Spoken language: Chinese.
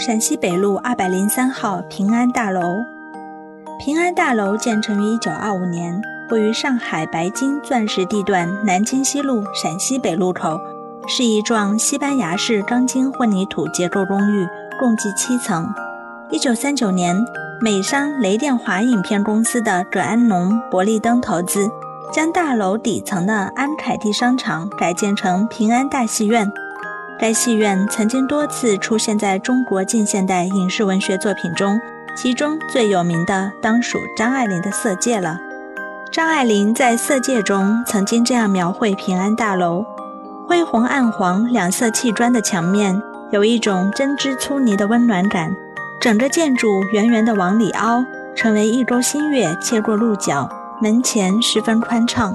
陕西北路203号平安大楼。平安大楼建成于1925年，位于上海白金钻石地段南京西路陕西北路口，是一幢西班牙式钢筋混凝土结构公寓，共计7层。1939年，美商雷电华影片公司的葛安农·伯利登投资，将大楼底层的安凯蒂商场改建成平安大戏院。该戏院曾经多次出现在中国近现代影视文学作品中，其中最有名的当属张爱玲的《色戒》了。张爱玲在《色戒》中曾经这样描绘平安大楼：灰红暗黄两色砌砖的墙面，有一种针织粗泥的温暖感，整个建筑圆圆的往里凹，成为一钩新月切过鹿角，门前十分宽敞。